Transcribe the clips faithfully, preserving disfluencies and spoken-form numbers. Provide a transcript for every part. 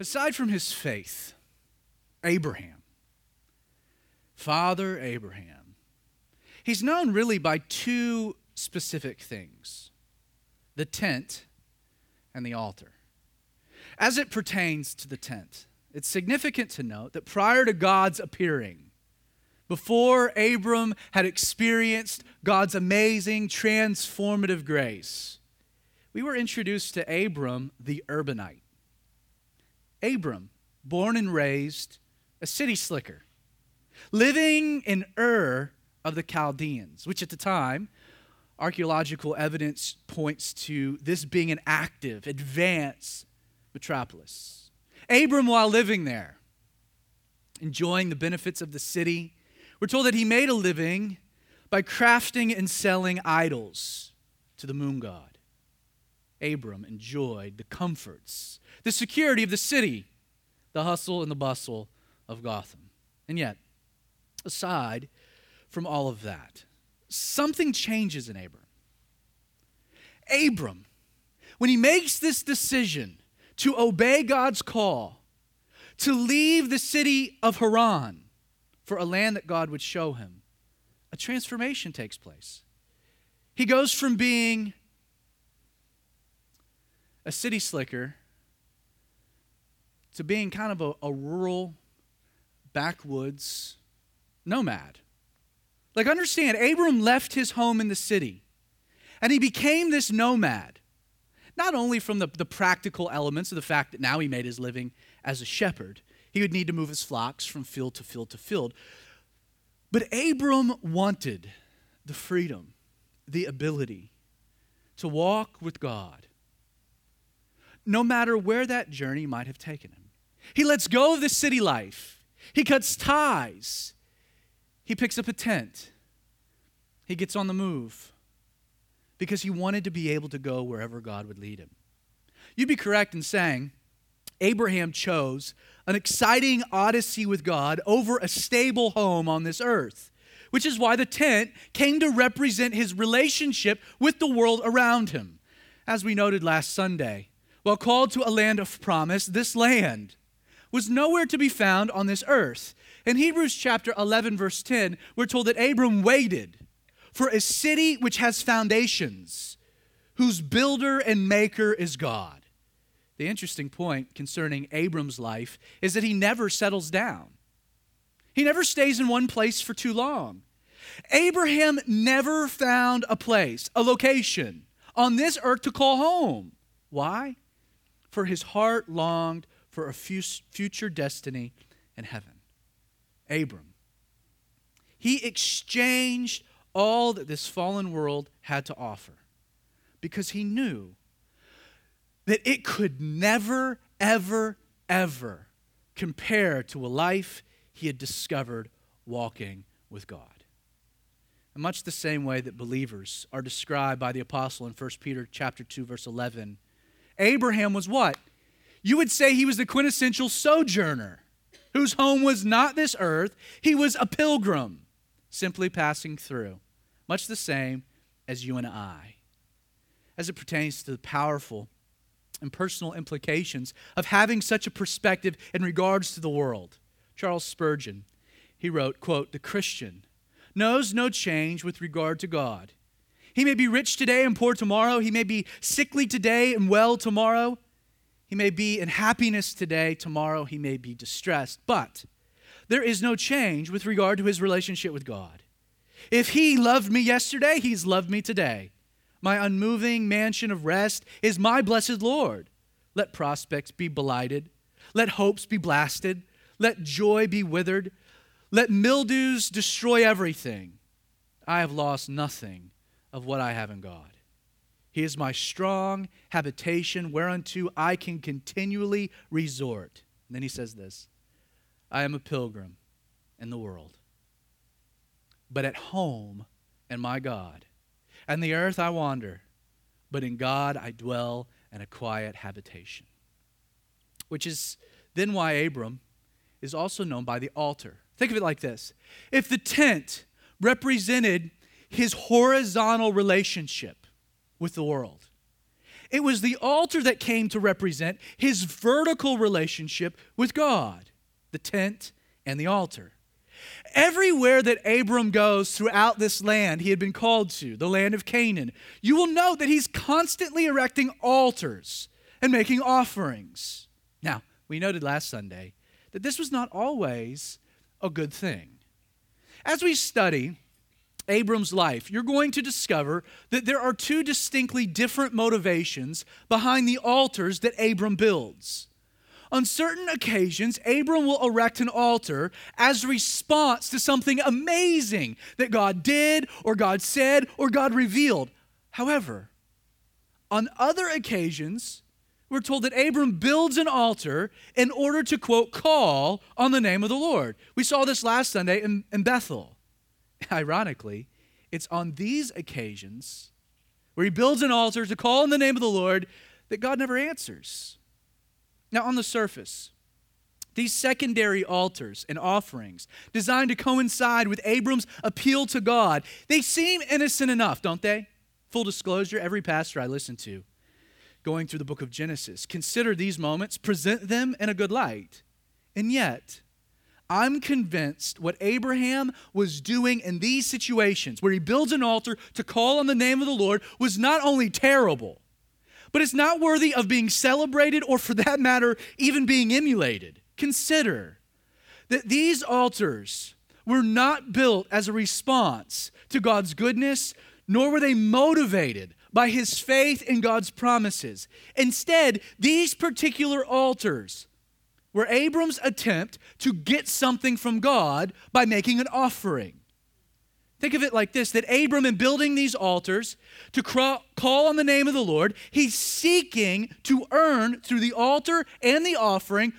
Aside from his faith, Abraham, Father Abraham, he's known really by two specific things: the tent and the altar. As it pertains to the tent, it's significant to note that prior to God's appearing, before Abram had experienced God's amazing transformative grace, we were introduced to Abram the urbanite. Abram, born and raised a city slicker, living in Ur of the Chaldeans, which at the time, archaeological evidence points to this being an active, advanced metropolis. Abram, while living there, enjoying the benefits of the city, we're told that he made a living by crafting and selling idols to the moon god. Abram enjoyed the comforts, the security of the city, the hustle and the bustle of Gotham. And yet, aside from all of that, something changes in Abram. Abram, when he makes this decision to obey God's call, to leave the city of Haran for a land that God would show him, a transformation takes place. He goes from being a city slicker to being kind of a, a rural backwoods nomad. Like, understand, Abram left his home in the city and he became this nomad, not only from the, the practical elements of the fact that now he made his living as a shepherd. He would need to move his flocks from field to field to field. But Abram wanted the freedom, the ability to walk with God, no matter where that journey might have taken him. He lets go of the city life. He cuts ties. He picks up a tent. He gets on the move because he wanted to be able to go wherever God would lead him. You'd be correct in saying Abraham chose an exciting odyssey with God over a stable home on this earth, which is why the tent came to represent his relationship with the world around him. As we noted last Sunday, while called to a land of promise, this land was nowhere to be found on this earth. In Hebrews chapter eleven, verse ten, we're told that Abram waited for a city which has foundations, whose builder and maker is God. The interesting point concerning Abram's life is that he never settles down. He never stays in one place for too long. Abraham never found a place, a location on this earth to call home. Why? For his heart longed for a future destiny in heaven. Abram, he exchanged all that this fallen world had to offer because he knew that it could never, ever, ever compare to a life he had discovered walking with God. In much the same way that believers are described by the apostle in First Peter chapter two, verse eleven, Abraham was what? You would say he was the quintessential sojourner, whose home was not this earth. He was a pilgrim, simply passing through, much the same as you and I. As it pertains to the powerful and personal implications of having such a perspective in regards to the world, Charles Spurgeon, he wrote, quote, "The Christian knows no change with regard to God. He may be rich today and poor tomorrow. He may be sickly today and well tomorrow. He may be in happiness today, tomorrow he may be distressed. But there is no change with regard to his relationship with God. If he loved me yesterday, he's loved me today. My unmoving mansion of rest is my blessed Lord. Let prospects be blighted. Let hopes be blasted. Let joy be withered. Let mildews destroy everything. I have lost nothing of what I have in God. He is my strong habitation whereunto I can continually resort." And then he says this, "I am a pilgrim in the world, but at home in my God. And the earth I wander, but in God I dwell in a quiet habitation." Which is then why Abram is also known by the altar. Think of it like this. If the tent represented his horizontal relationship with the world, It was the altar that came to represent his vertical relationship with God, the tent and the altar. Everywhere that Abram goes throughout this land he had been called to, the land of Canaan, you will note that he's constantly erecting altars and making offerings. Now, we noted last Sunday that this was not always a good thing. As we study Abram's life, you're going to discover that there are two distinctly different motivations behind the altars that Abram builds. On certain occasions, Abram will erect an altar as a response to something amazing that God did, or God said, or God revealed. However, on other occasions, we're told that Abram builds an altar in order to, quote, call on the name of the Lord. We saw this last Sunday in, in Bethel. Ironically, it's on these occasions where he builds an altar to call on the name of the Lord that God never answers. Now, on the surface, these secondary altars and offerings designed to coincide with Abram's appeal to God, they seem innocent enough, don't they? Full disclosure, every pastor I listen to going through the book of Genesis, consider these moments, present them in a good light. And yet, I'm convinced what Abraham was doing in these situations where he builds an altar to call on the name of the Lord was not only terrible, but it's not worthy of being celebrated or, for that matter, even being emulated. Consider that these altars were not built as a response to God's goodness, nor were they motivated by his faith in God's promises. Instead, these particular altars were Abram's attempt to get something from God by making an offering. Think of it like this, that Abram, in building these altars to call on the name of the Lord, he's seeking to earn, through the altar and the offering,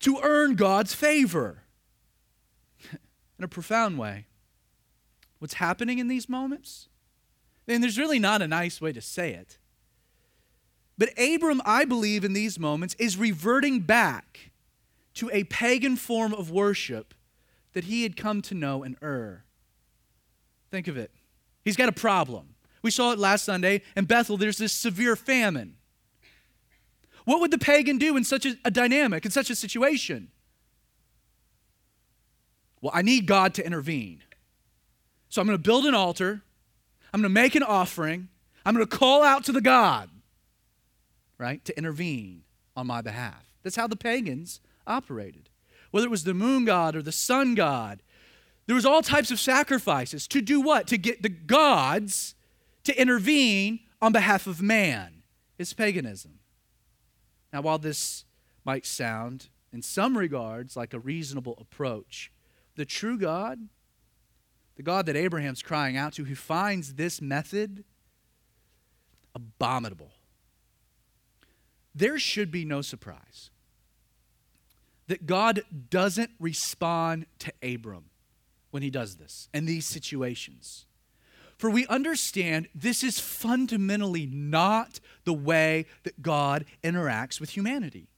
to earn God's favor. In a profound way, what's happening in these moments? And there's really not a nice way to say it, but Abram, I believe, in these moments is reverting back to a pagan form of worship that he had come to know in Ur. Think of it. He's got a problem. We saw it last Sunday in Bethel. There's this severe famine. What would the pagan do in such a, a dynamic, in such a situation? Well, I need God to intervene. So I'm going to build an altar. I'm going to make an offering. I'm going to call out to the God, right, to intervene on my behalf. That's how the pagans operated. Whether it was the moon god or the sun god, there was all types of sacrifices. To do what? To get the gods to intervene on behalf of man. It's paganism. Now, while this might sound, in some regards, like a reasonable approach, the true God, the God that Abraham's crying out to, who finds this method abominable, there should be no surprise that God doesn't respond to Abram when he does this in these situations. For we understand this is fundamentally not the way that God interacts with humanity.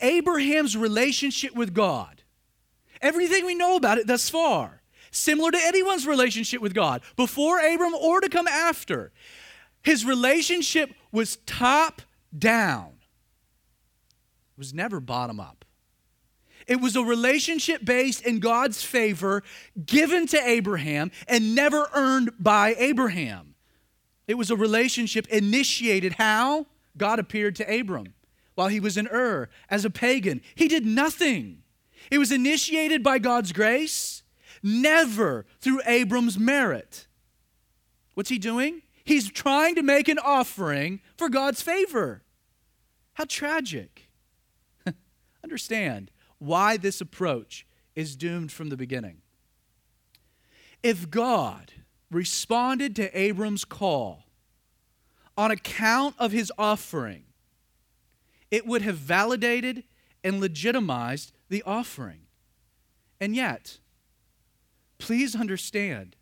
Abraham's relationship with God, everything we know about it thus far, similar to anyone's relationship with God, before Abram or to come after, his relationship was top down. It was never bottom up. It was a relationship based in God's favor, given to Abraham and never earned by Abraham. It was a relationship initiated how God appeared to Abram while he was in Ur as a pagan. He did nothing. It was initiated by God's grace, never through Abram's merit. What's he doing? He's trying to make an offering for God's favor. How tragic. Understand why this approach is doomed from the beginning. If God responded to Abram's call on account of his offering, it would have validated and legitimized the offering. And yet, please understand,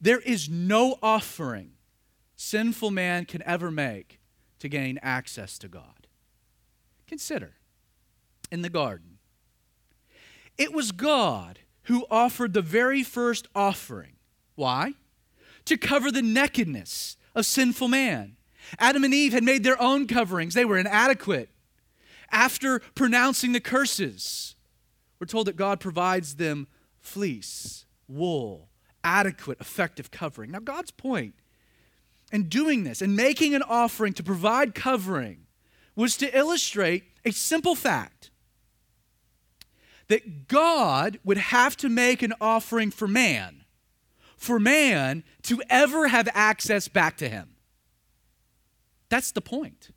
there is no offering sinful man can ever make to gain access to God. Consider, in the garden, it was God who offered the very first offering. Why? To cover the nakedness of sinful man Adam and Eve had made their own coverings. They were inadequate. After pronouncing the curses, we're told that God provides them fleece, wool, adequate, effective covering. Now, God's point in doing this and making an offering to provide covering was to illustrate a simple fact, that God would have to make an offering for man, for man to ever have access back to him. That's the point.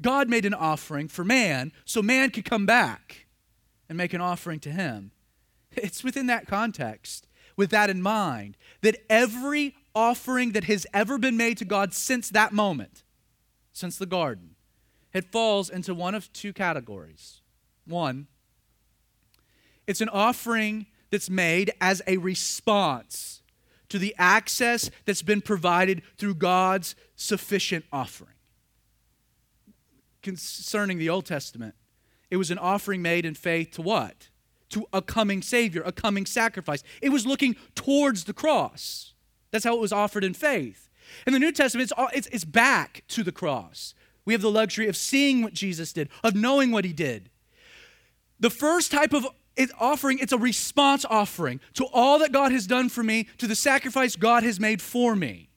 God made an offering for man so man could come back and make an offering to him. It's within that context, with that in mind, that every offering that has ever been made to God since that moment, since the garden, it falls into one of two categories. One, it's an offering that's made as a response to the access that's been provided through God's sufficient offering. Concerning the Old Testament, it was an offering made in faith to what? To a coming Savior, a coming sacrifice. It was looking towards the cross. That's how it was offered in faith. In the New Testament, it's, all, it's, it's back to the cross. We have the luxury of seeing what Jesus did, of knowing what he did. The first type of offering, it's a response offering to all that God has done for me, to the sacrifice God has made for me.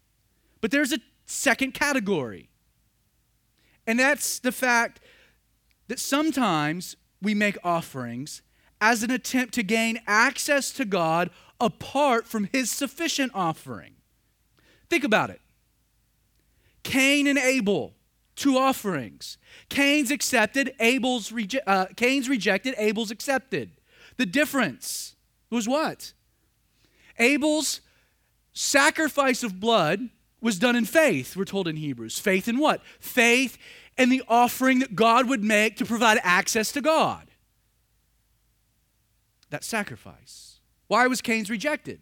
But there's a second category. And that's the fact that sometimes we make offerings as an attempt to gain access to God apart from his sufficient offering. Think about it. Cain and Abel, two offerings. Cain's accepted, Abel's reje- uh, Cain's rejected, Abel's accepted. The difference was what? Abel's sacrifice of blood was done in faith, we're told in Hebrews. Faith in what? Faith in the offering that God would make to provide access to God. That sacrifice. Why was Cain's rejected?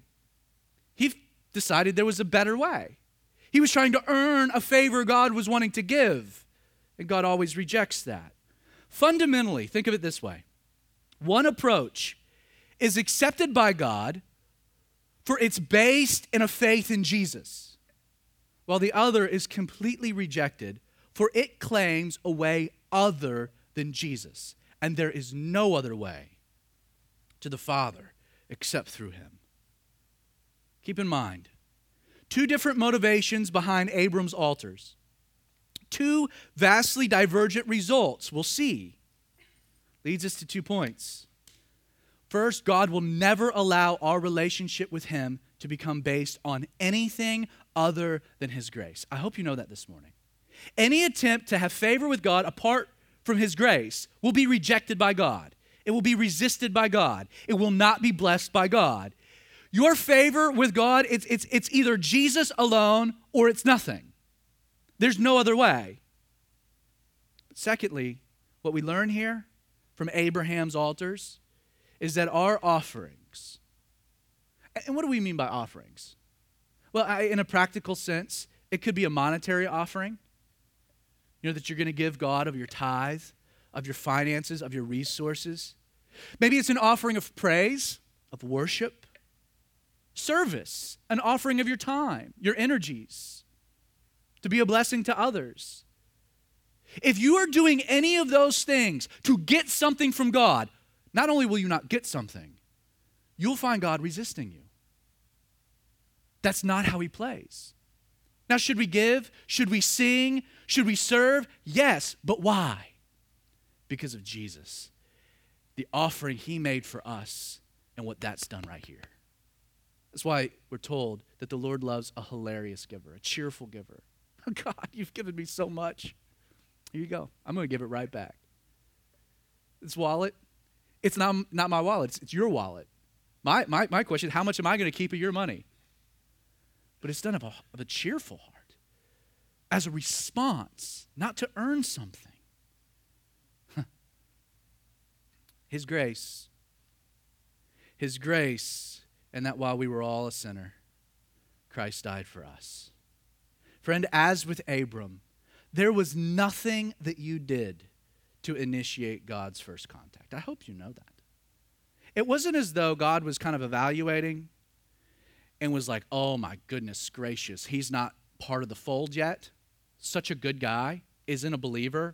He decided there was a better way. He was trying to earn a favor God was wanting to give, and God always rejects that. Fundamentally, think of it this way. One approach is accepted by God for it's based in a faith in Jesus, while the other is completely rejected for it claims a way other than Jesus, and there is no other way to the Father except through him. Keep in mind, two different motivations behind Abram's altars. Two vastly divergent results we'll see. Leads us to two points. First, God will never allow our relationship with him to become based on anything other than his grace. I hope you know that this morning. Any attempt to have favor with God apart from his grace will be rejected by God. It will be resisted by God. It will not be blessed by God. Your favor with God, it's, it's, it's either Jesus alone or it's nothing. There's no other way. But secondly, what we learn here from Abraham's altars is that our offerings, and what do we mean by offerings? Well, I, in a practical sense, it could be a monetary offering, you know, that you're going to give God of your tithe, of your finances, of your resources. Maybe it's an offering of praise, of worship. Service, an offering of your time, your energies, to be a blessing to others. If you are doing any of those things to get something from God, not only will you not get something, you'll find God resisting you. That's not how he plays. Now, should we give? Should we sing? Should we serve? Yes, but why? Because of Jesus, the offering he made for us, and what that's done right here. That's why we're told that the Lord loves a hilarious giver, a cheerful giver. Oh God, you've given me so much. Here you go. I'm going to give it right back. This wallet, it's not, not my wallet. It's, it's your wallet. My, my, my question is, how much am I going to keep of your money? But it's done of a, of a cheerful heart, as a response, not to earn something. His grace, his grace, and that while we were all a sinner, Christ died for us. Friend, as with Abram, there was nothing that you did to initiate God's first contact. I hope you know that. It wasn't as though God was kind of evaluating and was like, oh my goodness gracious, he's not part of the fold yet, such a good guy, isn't a believer,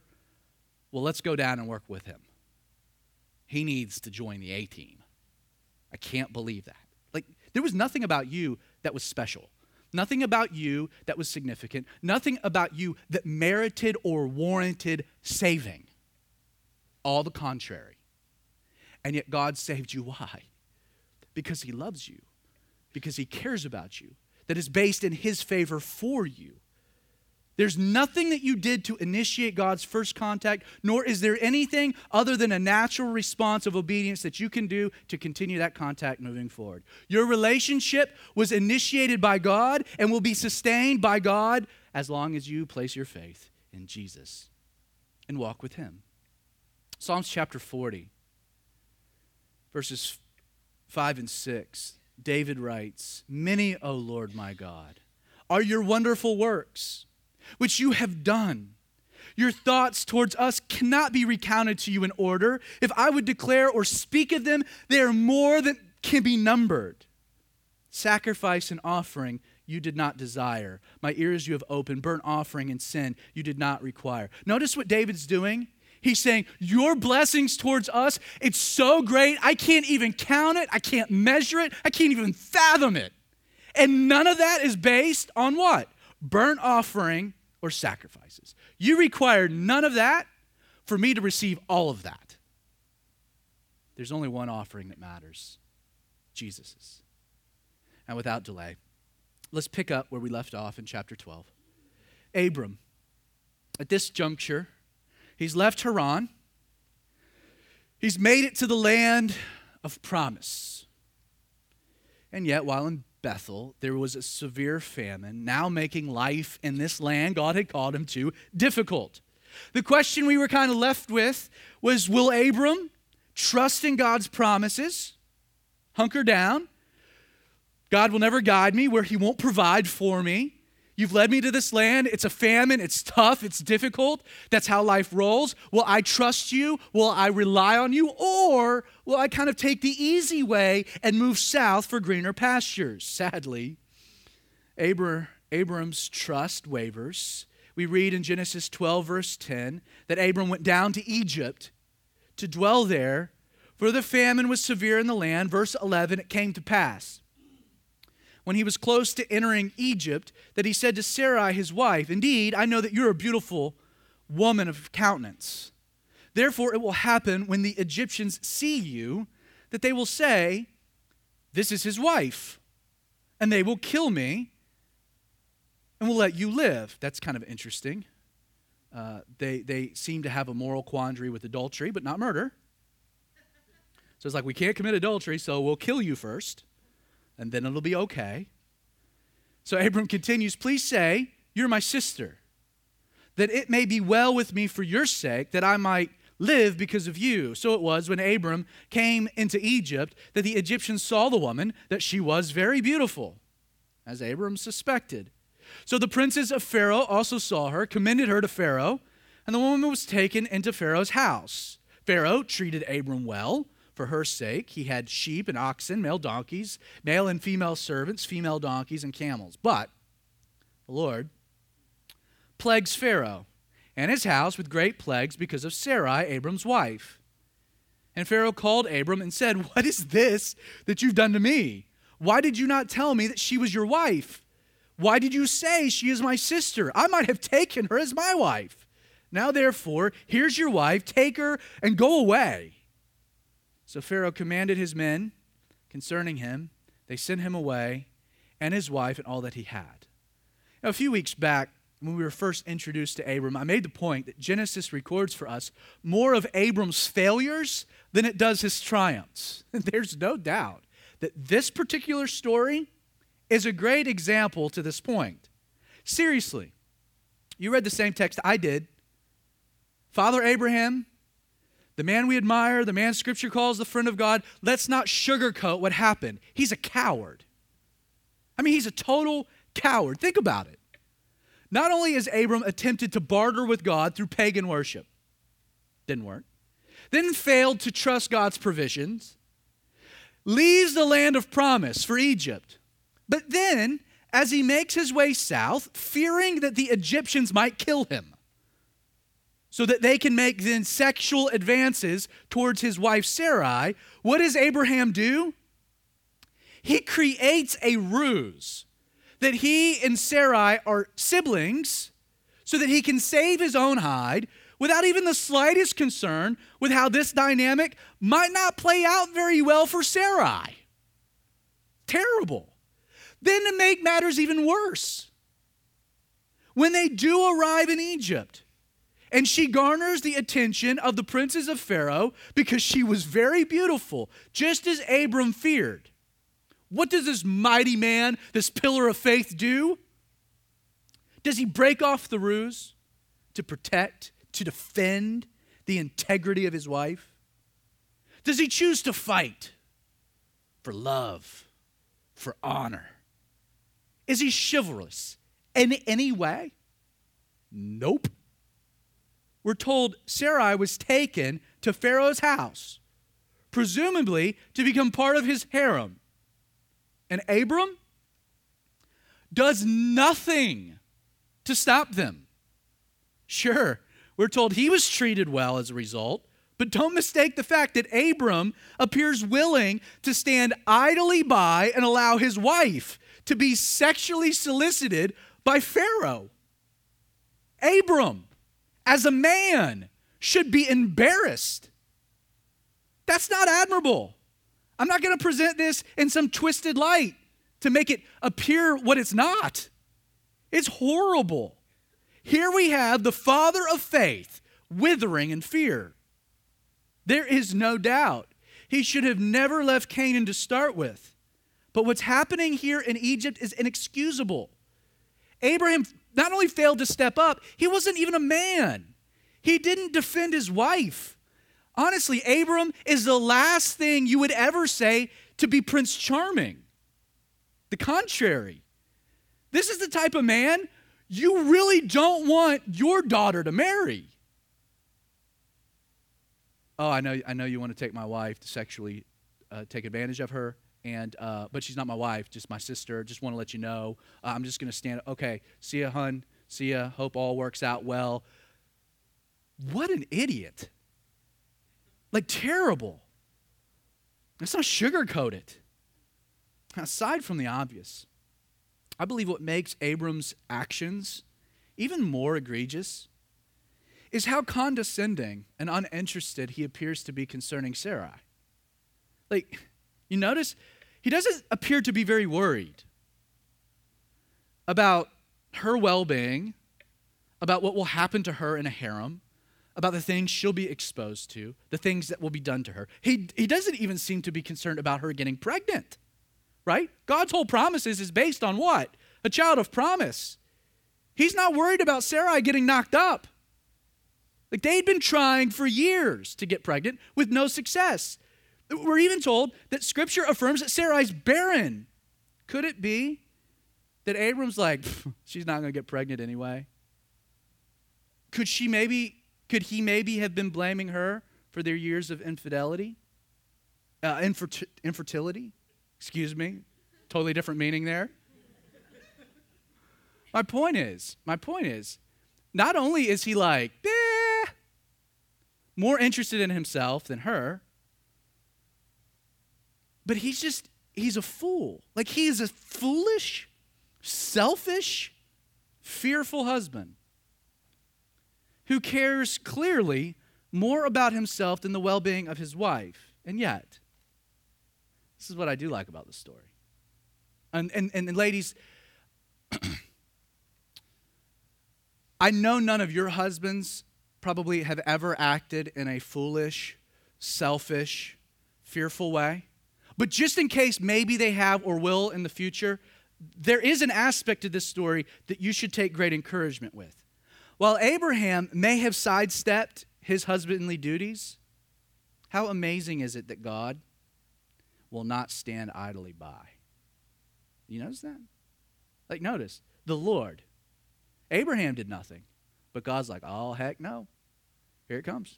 well, let's go down and work with him. He needs to join the A-team. I can't believe that. Like, there was nothing about you that was special. Nothing about you that was significant. Nothing about you that merited or warranted saving. All the contrary. And yet God saved you. Why? Because he loves you. Because he cares about you. That is based in his favor for you. There's nothing that you did to initiate God's first contact, nor is there anything other than a natural response of obedience that you can do to continue that contact moving forward. Your relationship was initiated by God and will be sustained by God as long as you place your faith in Jesus and walk with him. Psalms chapter forty, verses five and six, David writes, "Many, O Lord my God, are your wonderful works, which you have done. Your thoughts towards us cannot be recounted to you in order. If I would declare or speak of them, they are more than can be numbered. Sacrifice and offering you did not desire. My ears you have opened. Burnt offering and sin you did not require." Notice what David's doing. He's saying, your blessings towards us, it's so great, I can't even count it. I can't measure it. I can't even fathom it. And none of that is based on what? Burnt offering or sacrifices. You require none of that for me to receive all of that. There's only one offering that matters, Jesus's. And without delay, let's pick up where we left off in chapter twelve. Abram, at this juncture, he's left Haran. He's made it to the land of promise. And yet, while in Bethel, there was a severe famine, now making life in this land God had called him to difficult. The question we were kind of left with was, will Abram trust in God's promises, hunker down? God will never guide me where he won't provide for me. You've led me to this land. It's a famine. It's tough. It's difficult. That's how life rolls. Will I trust you? Will I rely on you? Or will I kind of take the easy way and move south for greener pastures? Sadly, Abr- Abram's trust wavers. We read in Genesis twelve, verse ten, that Abram went down to Egypt to dwell there, for the famine was severe in the land. Verse eleven, it came to pass, when he was close to entering Egypt, that he said to Sarai, his wife, "Indeed, I know that you're a beautiful woman of countenance. Therefore, it will happen when the Egyptians see you that they will say, 'This is his wife,' and they will kill me and will let you live." That's kind of interesting. Uh, they, they seem to have a moral quandary with adultery, but not murder. So it's like, we can't commit adultery, so we'll kill you first, and then it'll be okay. So Abram continues, "Please say, 'You're my sister, that it may be well with me for your sake, that I might live because of you.' So it was when Abram came into Egypt that the Egyptians saw the woman, that she was very beautiful," as Abram suspected. "So the princes of Pharaoh also saw her, commended her to Pharaoh, and the woman was taken into Pharaoh's house. Pharaoh treated Abram well. For her sake, he had sheep and oxen, male donkeys, male and female servants, female donkeys, and camels. But the Lord plagues Pharaoh and his house with great plagues because of Sarai, Abram's wife. And Pharaoh called Abram and said, 'What is this that you've done to me? Why did you not tell me that she was your wife? Why did you say, "She is my sister"? I might have taken her as my wife. Now therefore, here's your wife. Take her and go away.' So Pharaoh commanded his men concerning him. They sent him away, and his wife, and all that he had." Now, a few weeks back, when we were first introduced to Abram, I made the point that Genesis records for us more of Abram's failures than it does his triumphs. There's no doubt that this particular story is a great example to this point. Seriously, you read the same text I did. Father Abraham, the man we admire, the man Scripture calls the friend of God, let's not sugarcoat what happened. He's a coward. I mean, he's a total coward. Think about it. Not only is Abram attempted to barter with God through pagan worship, didn't work, then failed to trust God's provisions, leaves the land of promise for Egypt, but then as he makes his way south, fearing that the Egyptians might kill him so that they can make then sexual advances towards his wife Sarai. What does Abraham do? He creates a ruse that he and Sarai are siblings so that he can save his own hide without even the slightest concern with how this dynamic might not play out very well for Sarai. Terrible. Then to make matters even worse, when they do arrive in Egypt and she garners the attention of the princes of Pharaoh because she was very beautiful, just as Abram feared, what does this mighty man, this pillar of faith, do? Does he break off the ruse to protect, to defend the integrity of his wife? Does he choose to fight for love, for honor? Is he chivalrous in any way? Nope. We're told Sarai was taken to Pharaoh's house, presumably to become part of his harem. And Abram does nothing to stop them. Sure, we're told he was treated well as a result, but don't mistake the fact that Abram appears willing to stand idly by and allow his wife to be sexually solicited by Pharaoh. Abram, as a man, should be embarrassed. That's not admirable. I'm not going to present this in some twisted light to make it appear what it's not. It's horrible. Here we have the father of faith withering in fear. There is no doubt he should have never left Canaan to start with. But what's happening here in Egypt is inexcusable. Abraham not only failed to step up, he wasn't even a man. He didn't defend his wife. Honestly, Abram is the last thing you would ever say to be Prince Charming. The contrary. This is the type of man you really don't want your daughter to marry. Oh, I know, I know you want to take my wife to sexually uh, take advantage of her, and uh, but she's not my wife, just my sister. Just want to let you know. Uh, I'm just going to stand. Okay, see ya, hun. See ya. Hope all works out well. What an idiot. Like, terrible. Let's not sugarcoat it. Aside from the obvious, I believe what makes Abram's actions even more egregious is how condescending and uninterested he appears to be concerning Sarai. Like, you notice, he doesn't appear to be very worried about her well-being, about what will happen to her in a harem, about the things she'll be exposed to, the things that will be done to her. He, he doesn't even seem to be concerned about her getting pregnant, right? God's whole promises is based on what? A child of promise. He's not worried about Sarai getting knocked up. Like, they'd been trying for years to get pregnant with no success. We're even told that Scripture affirms that Sarai's barren. Could it be that Abram's like, she's not going to get pregnant anyway? Could she maybe... Could he maybe have been blaming her for their years of infidelity? Uh, infert- infertility? Excuse me. Totally different meaning there. My point is, my point is, not only is he like, eh, more interested in himself than her, but he's just, he's a fool. Like, he is a foolish, selfish, fearful husband who cares clearly more about himself than the well-being of his wife. And yet, this is what I do like about this story. And, and, and ladies, I know none of your husbands probably have ever acted in a foolish, selfish, fearful way. But just in case maybe they have or will in the future, there is an aspect to this story that you should take great encouragement with. While Abraham may have sidestepped his husbandly duties, how amazing is it that God will not stand idly by? You notice that? Like, notice, the Lord. Abraham did nothing, but God's like, oh, heck no. Here it comes.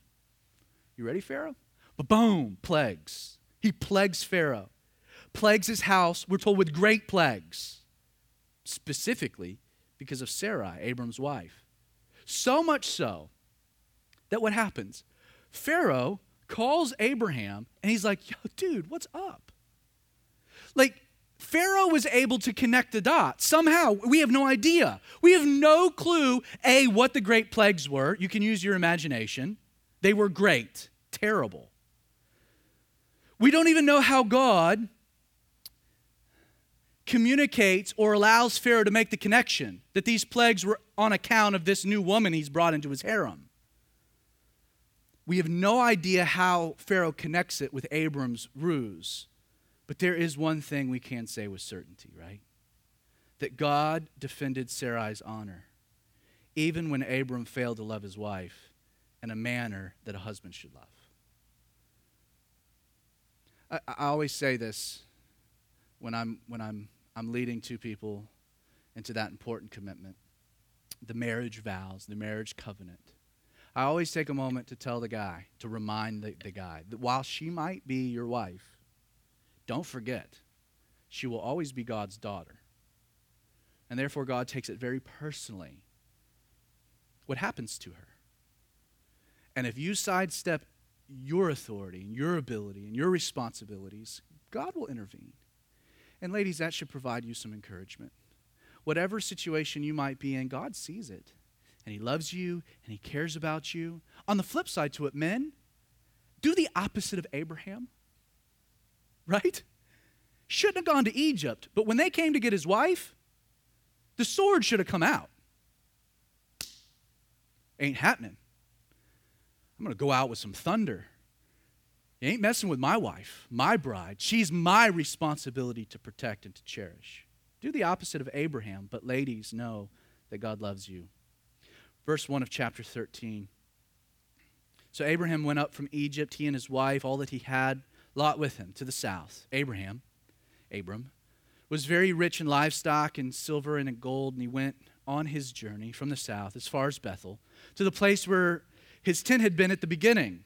You ready, Pharaoh? Ba-boom, plagues. He plagues Pharaoh. Plagues his house, we're told, with great plagues. specifically because of Sarai, Abram's wife. So much so that what happens? Pharaoh calls Abraham and he's like, yo, dude, what's up? Like, Pharaoh was able to connect the dots. Somehow, we have no idea. We have no clue, A, what the great plagues were. You can use your imagination. They were great, terrible. We don't even know how God communicates or allows Pharaoh to make the connection that these plagues were on account of this new woman he's brought into his harem. We have no idea how Pharaoh connects it with Abram's ruse. But there is one thing we can say with certainty, right? That God defended Sarai's honor, even when Abram failed to love his wife in a manner that a husband should love. I, I always say this when I'm when I'm I'm leading two people into that important commitment, the marriage vows, the marriage covenant. I always take a moment to tell the guy, to remind the, the guy, that while she might be your wife, don't forget, she will always be God's daughter. And therefore, God takes it very personally what happens to her. And if you sidestep your authority and your ability and your responsibilities, God will intervene. And ladies, that should provide you some encouragement. Whatever situation you might be in, God sees it. And he loves you, and he cares about you. On the flip side to it, men, do the opposite of Abraham, right? Shouldn't have gone to Egypt, but when they came to get his wife, the sword should have come out. Ain't happening. I'm going to go out with some thunder. You ain't messing with my wife, my bride. She's my responsibility to protect and to cherish. Do the opposite of Abraham, but ladies, know that God loves you. Verse one of chapter thirteen. So Abraham went up from Egypt, he and his wife, all that he had, Lot with him, to the south. Abraham, Abram, was very rich in livestock and silver and in gold, and he went on his journey from the south as far as Bethel, to the place where his tent had been at the beginning,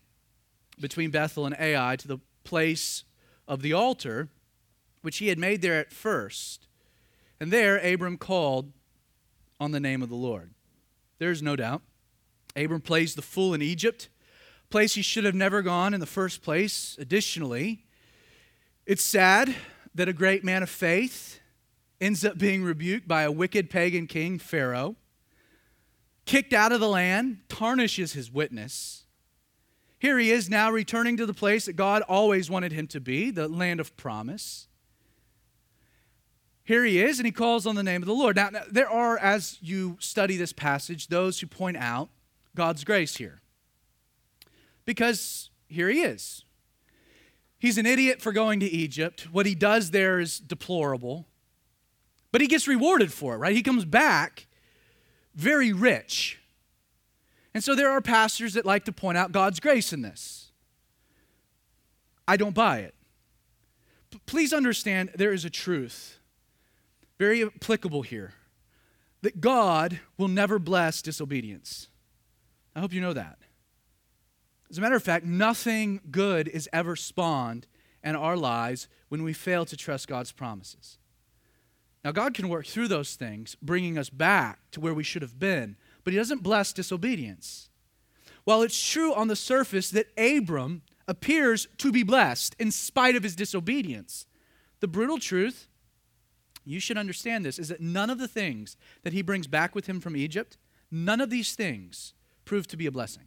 between Bethel and Ai, to the place of the altar, which he had made there at first. And there Abram called on the name of the Lord. There's no doubt. Abram plays the fool in Egypt, a place he should have never gone in the first place. Additionally, it's sad that a great man of faith ends up being rebuked by a wicked pagan king, Pharaoh, kicked out of the land, tarnishes his witness. Here he is now returning to the place that God always wanted him to be, the land of promise. Here he is, and he calls on the name of the Lord. Now, there are, as you study this passage, those who point out God's grace here. Because here he is. He's an idiot for going to Egypt. What he does there is deplorable. But he gets rewarded for it, right? He comes back very rich. And so there are pastors that like to point out God's grace in this. I don't buy it. But please understand, there is a truth very applicable here, that God will never bless disobedience. I hope you know that. As a matter of fact, nothing good is ever spawned in our lives when we fail to trust God's promises. Now, God can work through those things, bringing us back to where we should have been, but he doesn't bless disobedience. While it's true on the surface that Abram appears to be blessed in spite of his disobedience, the brutal truth, you should understand this, is that none of the things that he brings back with him from Egypt, none of these things prove to be a blessing.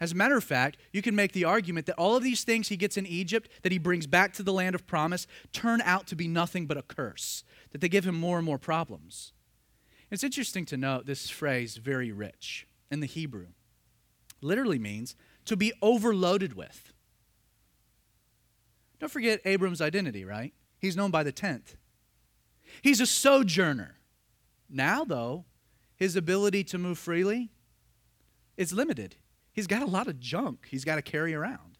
As a matter of fact, you can make the argument that all of these things he gets in Egypt that he brings back to the land of promise turn out to be nothing but a curse, that they give him more and more problems. It's interesting to note this phrase, very rich, in the Hebrew. Literally means to be overloaded with. Don't forget Abram's identity, right? He's known by the tent. He's a sojourner. Now, though, his ability to move freely is limited. He's got a lot of junk he's got to carry around.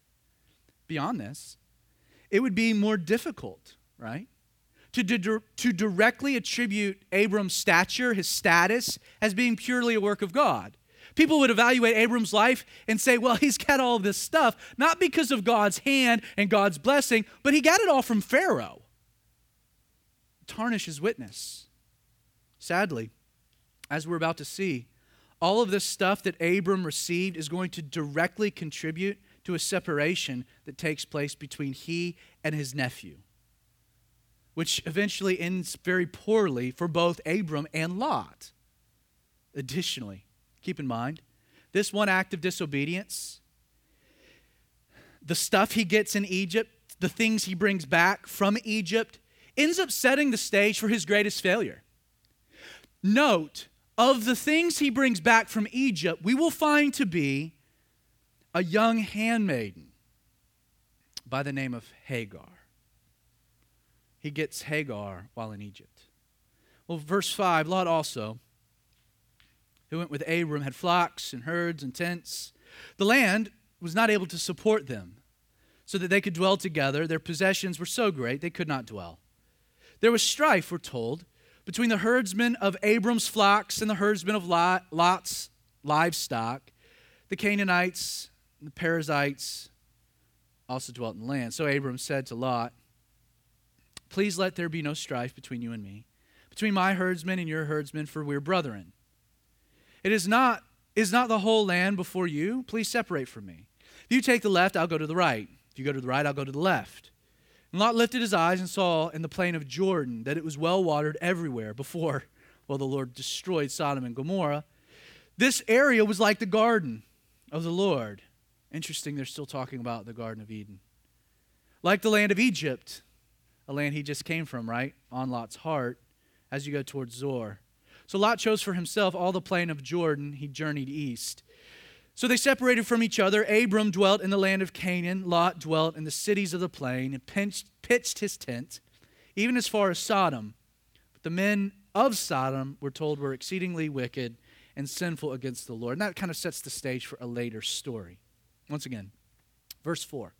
Beyond this, it would be more difficult, right, to, di- to directly attribute Abram's stature, his status, as being purely a work of God. People would evaluate Abram's life and say, well, he's got all this stuff, not because of God's hand and God's blessing, but he got it all from Pharaoh. Tarnish his witness. Sadly, as we're about to see, all of this stuff that Abram received is going to directly contribute to a separation that takes place between he and his nephew, which eventually ends very poorly for both Abram and Lot. Additionally, keep in mind, this one act of disobedience, the stuff he gets in Egypt, the things he brings back from Egypt, ends up setting the stage for his greatest failure. Note, of the things he brings back from Egypt, we will find to be a young handmaiden by the name of Hagar. He gets Hagar while in Egypt. Well, verse five, Lot also, who went with Abram, had flocks and herds and tents. The land was not able to support them so that they could dwell together. Their possessions were so great they could not dwell. There was strife, we're told, between the herdsmen of Abram's flocks and the herdsmen of Lot, Lot's livestock. The Canaanites and the Perizzites also dwelt in the land. So Abram said to Lot, "Please let there be no strife between you and me, between my herdsmen and your herdsmen, for we're brethren. It is not, is not the whole land before you? Please separate from me. If you take the left, I'll go to the right. If you go to the right, I'll go to the left." And Lot lifted his eyes and saw in the plain of Jordan that it was well watered everywhere before, well, the Lord destroyed Sodom and Gomorrah. This area was like the garden of the Lord. Interesting, they're still talking about the Garden of Eden. Like the land of Egypt, a land he just came from, right? On Lot's heart, as you go towards Zoar. So Lot chose for himself all the plain of Jordan. He journeyed east. So they separated from each other. Abram dwelt in the land of Canaan. Lot dwelt in the cities of the plain and pinched, pitched his tent, even as far as Sodom. But the men of Sodom, we're told, were exceedingly wicked and sinful against the Lord. And that kind of sets the stage for a later story. Once again, verse four.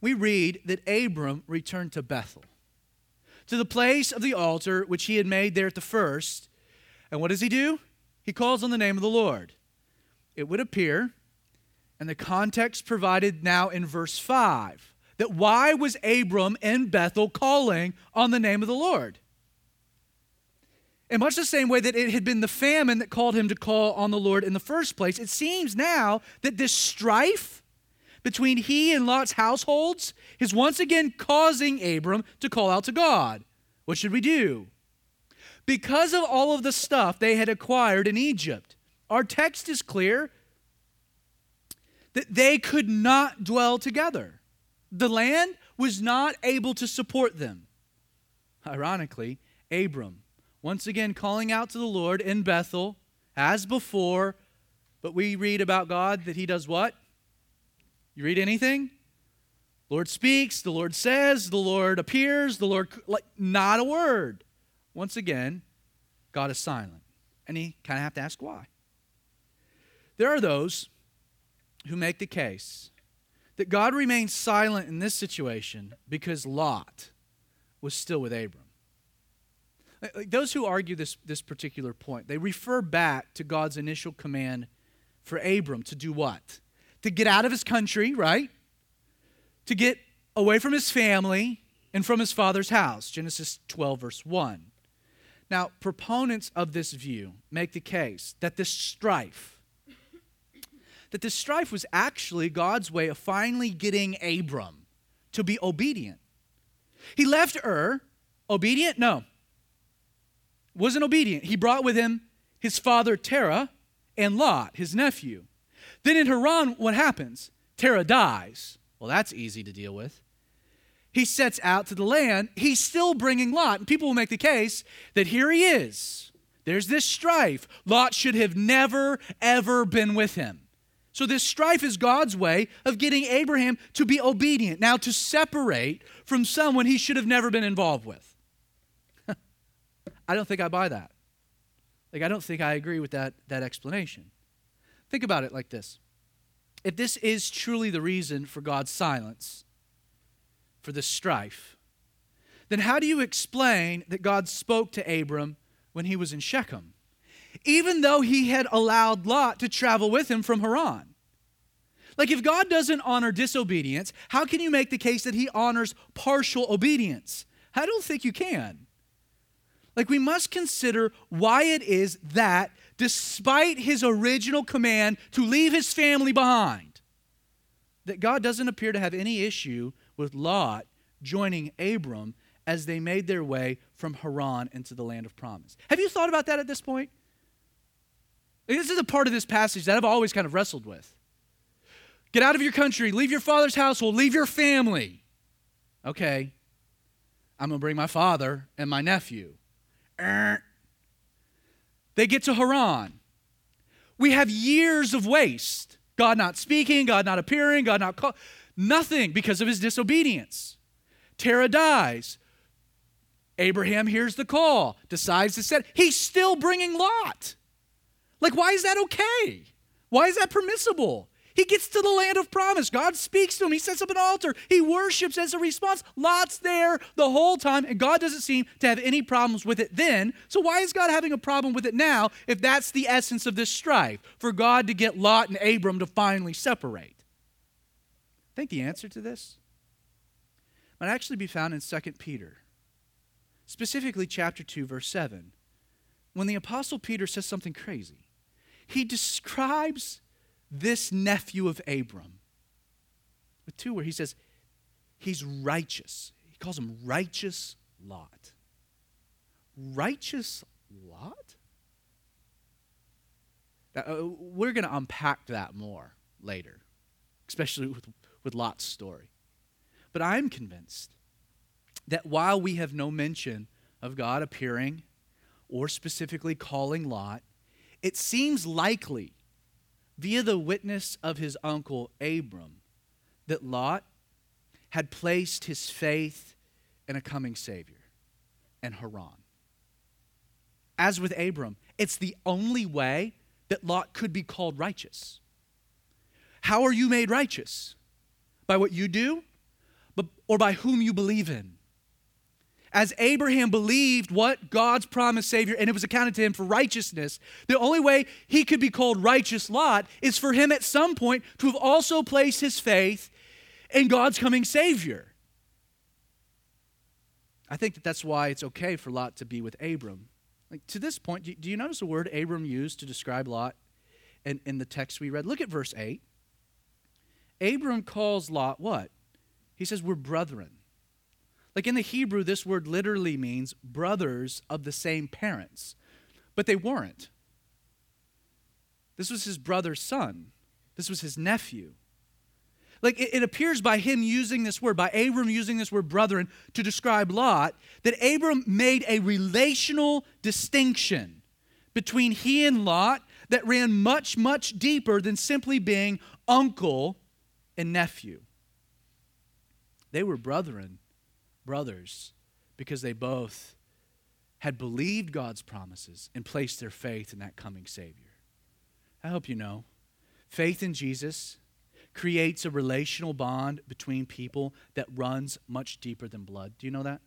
We read that Abram returned to Bethel, to the place of the altar which he had made there at the first. And what does he do? He calls on the name of the Lord. It would appear, and the context provided now in verse five, that why was Abram in Bethel calling on the name of the Lord? In much the same way that it had been the famine that called him to call on the Lord in the first place, it seems now that this strife between he and Lot's households is once again causing Abram to call out to God. What should we do? Because of all of the stuff they had acquired in Egypt, our text is clear that they could not dwell together. The land was not able to support them. Ironically, Abram, once again calling out to the Lord in Bethel, as before, but we read about God that he does what? You read anything? Lord speaks, the Lord says, the Lord appears, the Lord, like, not a word. Once again, God is silent, and you kind of have to ask why. There are those who make the case that God remained silent in this situation because Lot was still with Abram. Like those who argue this, this particular point, they refer back to God's initial command for Abram to do what? To get out of his country, right? To get away from his family and from his father's house, Genesis twelve, verse one. Now, proponents of this view make the case that this strife, that this strife was actually God's way of finally getting Abram to be obedient. He left Ur, obedient? No. Wasn't obedient. He brought with him his father Terah and Lot, his nephew. Then in Haran, what happens? Terah dies. Well, that's easy to deal with. He sets out to the land. He's still bringing Lot. And people will make the case that here he is. There's this strife. Lot should have never, ever been with him. So this strife is God's way of getting Abraham to be obedient, now to separate from someone he should have never been involved with. I don't think I buy that. Like, I don't think I agree with that, that explanation. Think about it like this. If this is truly the reason for God's silence, for the strife, then how do you explain that God spoke to Abram when he was in Shechem, even though he had allowed Lot to travel with him from Haran? Like, if God doesn't honor disobedience, how can you make the case that he honors partial obedience? I don't think you can. Like, we must consider why it is that despite his original command to leave his family behind, that God doesn't appear to have any issue with Lot joining Abram as they made their way from Haran into the land of promise. Have you thought about that at this point? This is a part of this passage that I've always kind of wrestled with. Get out of your country, leave your father's household, leave your family. Okay, I'm going to bring my father and my nephew. Er. They get to Haran. We have years of waste. God not speaking, God not appearing, God not calling. Nothing because of his disobedience. Terah dies. Abraham hears the call, decides to send. He's still bringing Lot. Like, why is that okay? Why is that permissible? He gets to the land of promise. God speaks to him. He sets up an altar. He worships as a response. Lot's there the whole time, and God doesn't seem to have any problems with it then. So why is God having a problem with it now if that's the essence of this strife, for God to get Lot and Abram to finally separate? I think the answer to this might actually be found in Second Peter, specifically chapter two, verse seven, when the Apostle Peter says something crazy. He describes this nephew of Abram with two, where he says he's righteous. He calls him righteous Lot. Righteous Lot? Now, uh, we're going to unpack that more later, especially with, with Lot's story. But I'm convinced that while we have no mention of God appearing or specifically calling Lot, it seems likely via the witness of his uncle Abram that Lot had placed his faith in a coming Savior and Haran. As with Abram, it's the only way that Lot could be called righteous. How are you made righteous? By what you do, but, or by whom you believe in? As Abraham believed what God's promised Savior, and it was accounted to him for righteousness, the only way he could be called righteous Lot is for him at some point to have also placed his faith in God's coming Savior. I think that that's why it's okay for Lot to be with Abram. Like, to this point, do you, do you notice the word Abram used to describe Lot in, in the text we read? Look at verse eight. Abram calls Lot what? He says, we're brethren. Like, in the Hebrew, this word literally means brothers of the same parents, but they weren't. This was his brother's son. This was his nephew. Like, it, it appears by him using this word, by Abram using this word brethren to describe Lot, that Abram made a relational distinction between he and Lot that ran much, much deeper than simply being uncle and nephew. They were brethren. Brothers, because they both had believed God's promises and placed their faith in that coming Savior. I hope you know, faith in Jesus creates a relational bond between people that runs much deeper than blood. Do you know that?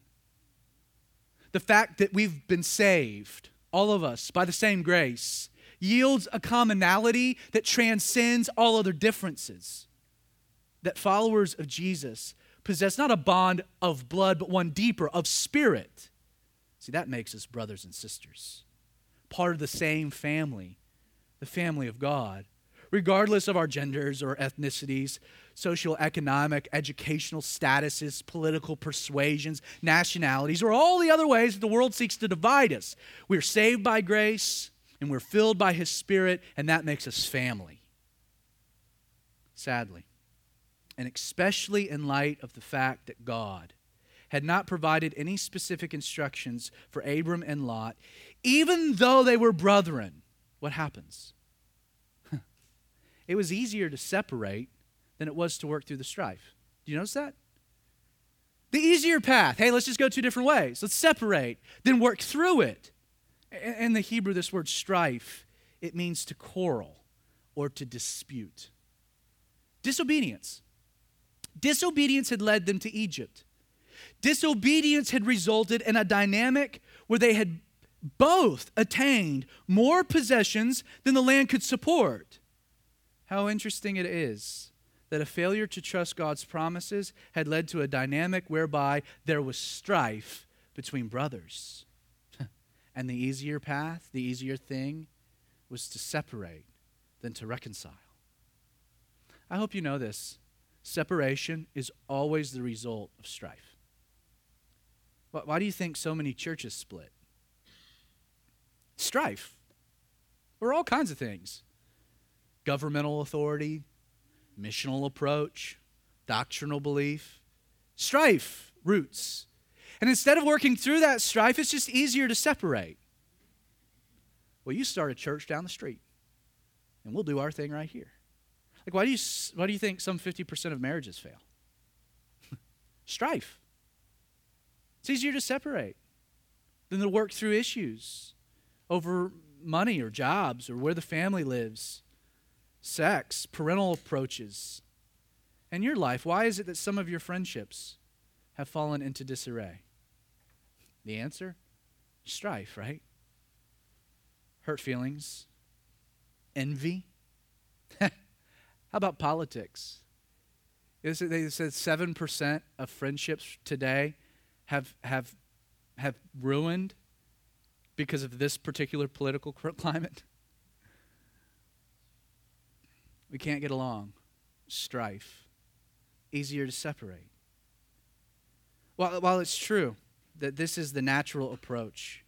The fact that we've been saved, all of us, by the same grace, yields a commonality that transcends all other differences. That followers of Jesus possess not a bond of blood, but one deeper, of spirit. See, that makes us brothers and sisters, part of the same family, the family of God, regardless of our genders or ethnicities, socioeconomic, educational statuses, political persuasions, nationalities, or all the other ways that the world seeks to divide us. We're saved by grace, and we're filled by His Spirit, and that makes us family. Sadly, and especially in light of the fact that God had not provided any specific instructions for Abram and Lot, even though they were brethren, what happens? It was easier to separate than it was to work through the strife. Do you notice that? The easier path, hey, let's just go two different ways. Let's separate, then work through it. In the Hebrew, this word strife, it means to quarrel or to dispute. Disobedience. Disobedience had led them to Egypt. Disobedience had resulted in a dynamic where they had both attained more possessions than the land could support. How interesting it is that a failure to trust God's promises had led to a dynamic whereby there was strife between brothers. And the easier path, the easier thing, was to separate than to reconcile. I hope you know this. Separation is always the result of strife. Why do you think so many churches split? Strife. Or all kinds of things. Governmental authority, missional approach, doctrinal belief. Strife roots. And instead of working through that strife, it's just easier to separate. Well, you start a church down the street, and we'll do our thing right here. Like, why do you why do you think some fifty percent of marriages fail? Strife. It's easier to separate than to work through issues over money or jobs or where the family lives, sex, parental approaches. And your life, why is it that some of your friendships have fallen into disarray? The answer? Strife, right? Hurt feelings, envy. How about politics? They said seven percent of friendships today have have have ruined because of this particular political climate. We can't get along. Strife. Easier to separate. While, while it's true that this is the natural approach,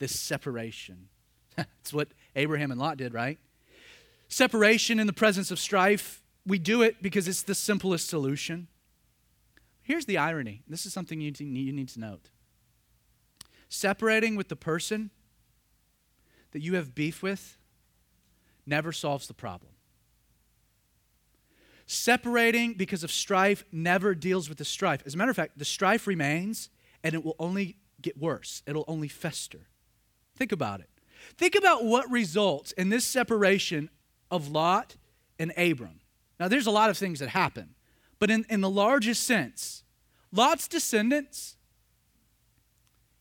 this separation, it's what Abraham and Lot did, right? Separation in the presence of strife, we do it because it's the simplest solution. Here's the irony. This is something you need to note. Separating with the person that you have beef with never solves the problem. Separating because of strife never deals with the strife. As a matter of fact, the strife remains, and it will only get worse. It'll only fester. Think about it. Think about what results in this separation of Lot and Abram. Now, there's a lot of things that happen, but in, in the largest sense, Lot's descendants,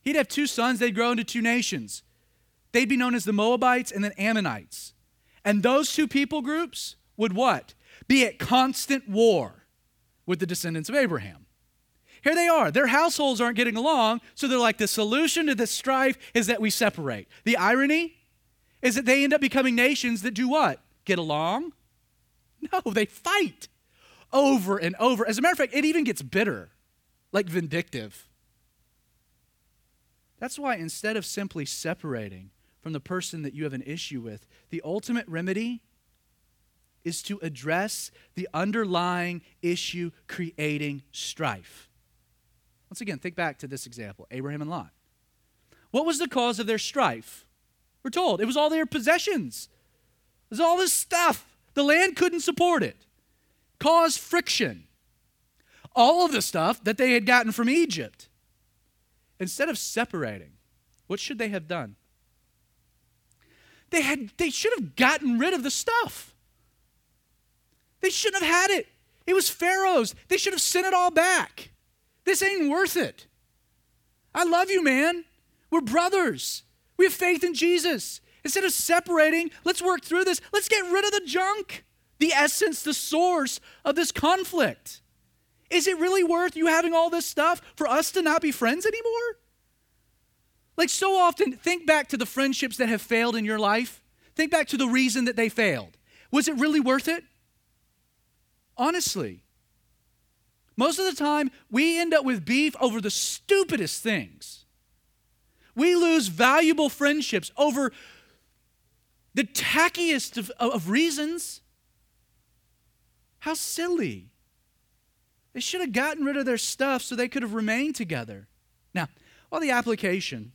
he'd have two sons, they'd grow into two nations. They'd be known as the Moabites and the Ammonites. And those two people groups would what? Be at constant war with the descendants of Abraham. Here they are. Their households aren't getting along, so they're like, the solution to this strife is that we separate. The irony is that they end up becoming nations that do what? Get along? No, they fight over and over. As a matter of fact, it even gets bitter, like vindictive. That's why instead of simply separating from the person that you have an issue with, the ultimate remedy is to address the underlying issue creating strife. Once again, think back to this example, Abraham and Lot. What was the cause of their strife? We're told it was all their possessions. There's all this stuff. The land couldn't support it. Caused friction. All of the stuff that they had gotten from Egypt. Instead of separating, what should they have done? They had. They should have gotten rid of the stuff. They shouldn't have had it. It was Pharaoh's. They should have sent it all back. This ain't worth it. I love you, man. We're brothers. We have faith in Jesus. Instead of separating, let's work through this. Let's get rid of the junk, the essence, the source of this conflict. Is it really worth you having all this stuff for us to not be friends anymore? Like so often, think back to the friendships that have failed in your life. Think back to the reason that they failed. Was it really worth it? Honestly, most of the time, we end up with beef over the stupidest things. We lose valuable friendships over the tackiest of, of reasons. How silly. They should have gotten rid of their stuff so they could have remained together. Now, while the application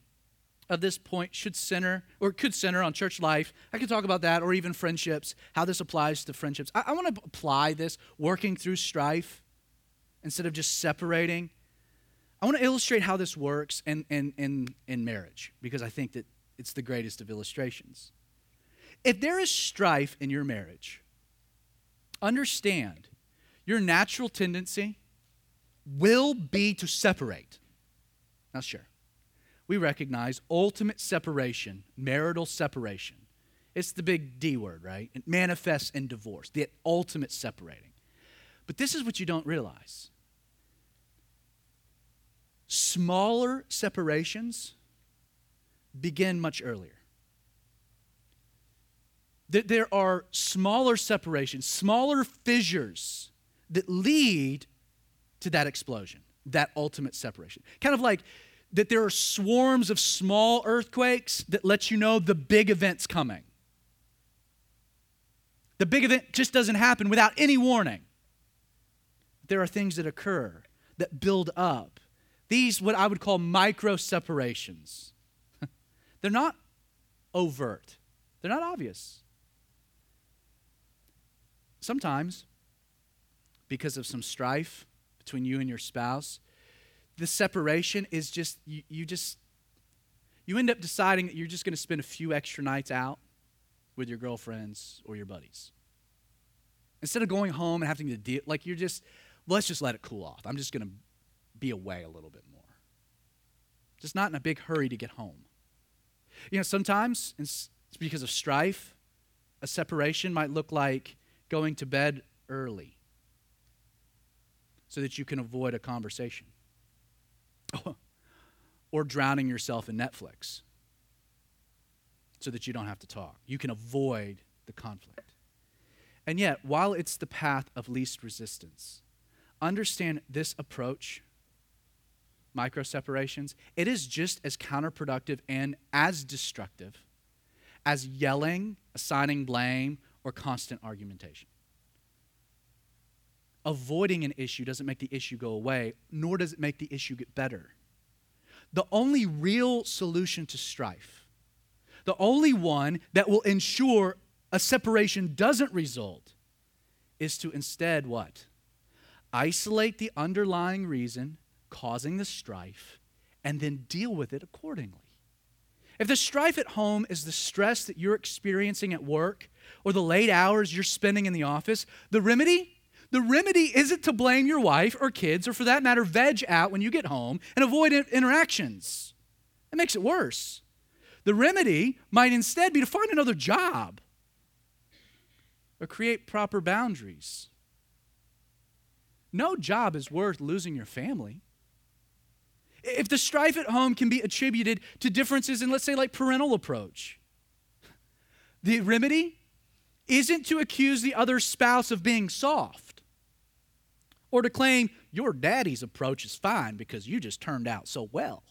of this point should center or could center on church life, I could talk about that or even friendships, how this applies to friendships. I, I want to apply this working through strife instead of just separating. I want to illustrate how this works in, in, in, in marriage because I think that it's the greatest of illustrations. If there is strife in your marriage, understand your natural tendency will be to separate. Now, sure, we recognize ultimate separation, marital separation. It's the big D word, right? It manifests in divorce, the ultimate separating. But this is what you don't realize. Smaller separations began much earlier. That there are smaller separations, smaller fissures that lead to that explosion, that ultimate separation. Kind of like that there are swarms of small earthquakes that let you know the big event's coming. The big event just doesn't happen without any warning. There are things that occur, that build up. These, what I would call micro-separations. They're not overt. They're not obvious. Sometimes, because of some strife between you and your spouse, the separation is just, you, you just, you end up deciding that you're just going to spend a few extra nights out with your girlfriends or your buddies. Instead of going home and having to deal, like you're just, let's just let it cool off. I'm just going to be away a little bit more. Just not in a big hurry to get home. You know, sometimes it's because of strife, a separation might look like going to bed early so that you can avoid a conversation. Or drowning yourself in Netflix so that you don't have to talk. You can avoid the conflict. And yet, while it's the path of least resistance, understand this approach, micro-separations, it is just as counterproductive and as destructive as yelling, assigning blame, or constant argumentation. Avoiding an issue doesn't make the issue go away, nor does it make the issue get better. The only real solution to strife, the only one that will ensure a separation doesn't result, is to instead what? Isolate the underlying reason causing the strife and then deal with it accordingly. If the strife at home is the stress that you're experiencing at work or the late hours you're spending in the office, the remedy, the remedy isn't to blame your wife or kids or, for that matter, veg out when you get home and avoid interactions. It makes it worse. The remedy might instead be to find another job or create proper boundaries. No job is worth losing your family. If the strife at home can be attributed to differences in, let's say, like parental approach, the remedy isn't to accuse the other spouse of being soft or to claim your daddy's approach is fine because you just turned out so well.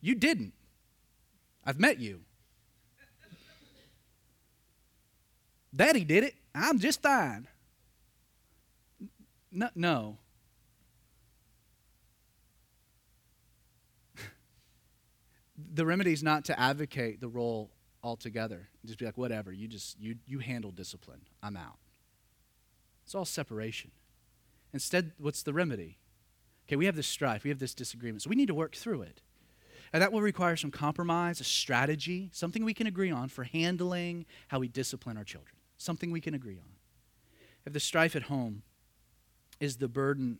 You didn't. I've met you. Daddy did it. I'm just fine. No. no. The remedy is not to advocate the role altogether. Just be like, whatever, you just you you handle discipline. I'm out. It's all separation. Instead, what's the remedy? Okay, we have this strife, we have this disagreement, so we need to work through it. And that will require some compromise, a strategy, something we can agree on for handling how we discipline our children. Something we can agree on. If the strife at home is the burden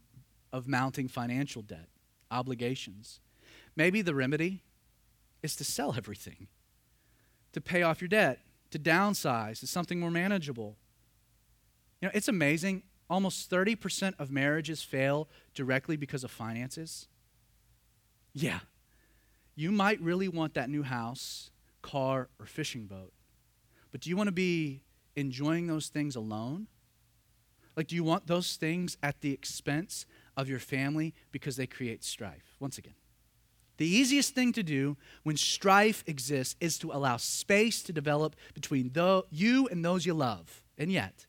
of mounting financial debt, obligations, maybe the remedy is to sell everything, to pay off your debt, to downsize to something more manageable. You know, it's amazing. Almost thirty percent of marriages fail directly because of finances. Yeah. You might really want that new house, car, or fishing boat. But do you want to be enjoying those things alone? Like, do you want those things at the expense of your family because they create strife? Once again, the easiest thing to do when strife exists is to allow space to develop between the, you and those you love. And yet,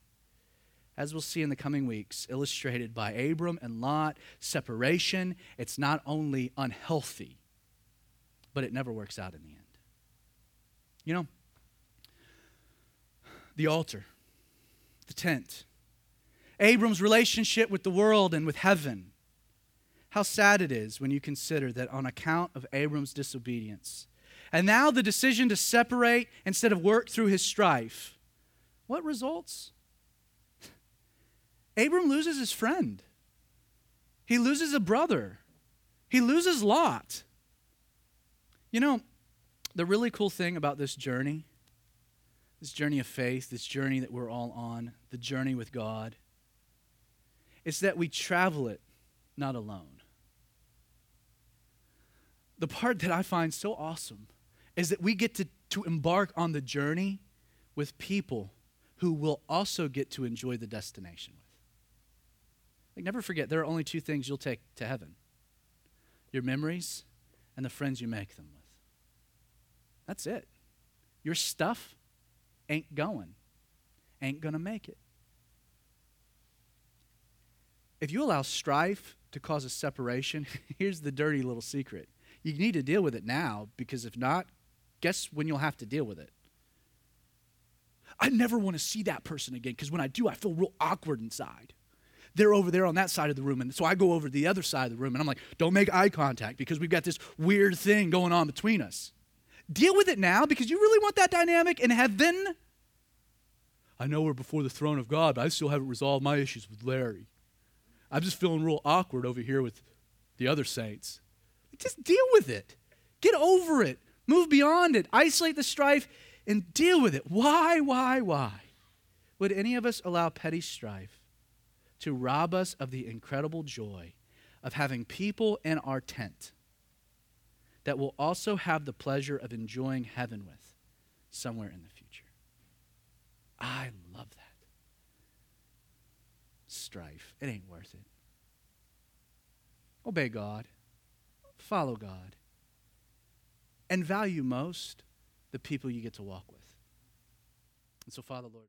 as we'll see in the coming weeks, illustrated by Abram and Lot, separation, it's not only unhealthy, but it never works out in the end. You know, the altar, the tent, Abram's relationship with the world and with heaven. How sad it is when you consider that on account of Abram's disobedience, and now the decision to separate instead of work through his strife, what results? Abram loses his friend. He loses a brother. He loses Lot. You know, the really cool thing about this journey, this journey of faith, this journey that we're all on, the journey with God, it's that we travel it not alone. The part that I find so awesome is that we get to, to embark on the journey with people who will also get to enjoy the destination with. Like, never forget, there are only two things you'll take to heaven. Your memories and the friends you make them with. That's it. Your stuff ain't going. Ain't gonna make it. If you allow strife to cause a separation, here's the dirty little secret. You need to deal with it now, because if not, guess when you'll have to deal with it. I never want to see that person again, because when I do, I feel real awkward inside. They're over there on that side of the room, and so I go over to the other side of the room, and I'm like, don't make eye contact, because we've got this weird thing going on between us. Deal with it now, because you really want that dynamic in heaven. I know we're before the throne of God, but I still haven't resolved my issues with Larry. I'm just feeling real awkward over here with the other saints. Just deal with it. Get over it. Move beyond it. Isolate the strife and deal with it. Why, why, why would any of us allow petty strife to rob us of the incredible joy of having people in our tent that will also have the pleasure of enjoying heaven with somewhere in the future? I love that. Strife. It ain't worth it. Obey God. Follow God. And value most the people you get to walk with. And so, Father, Lord.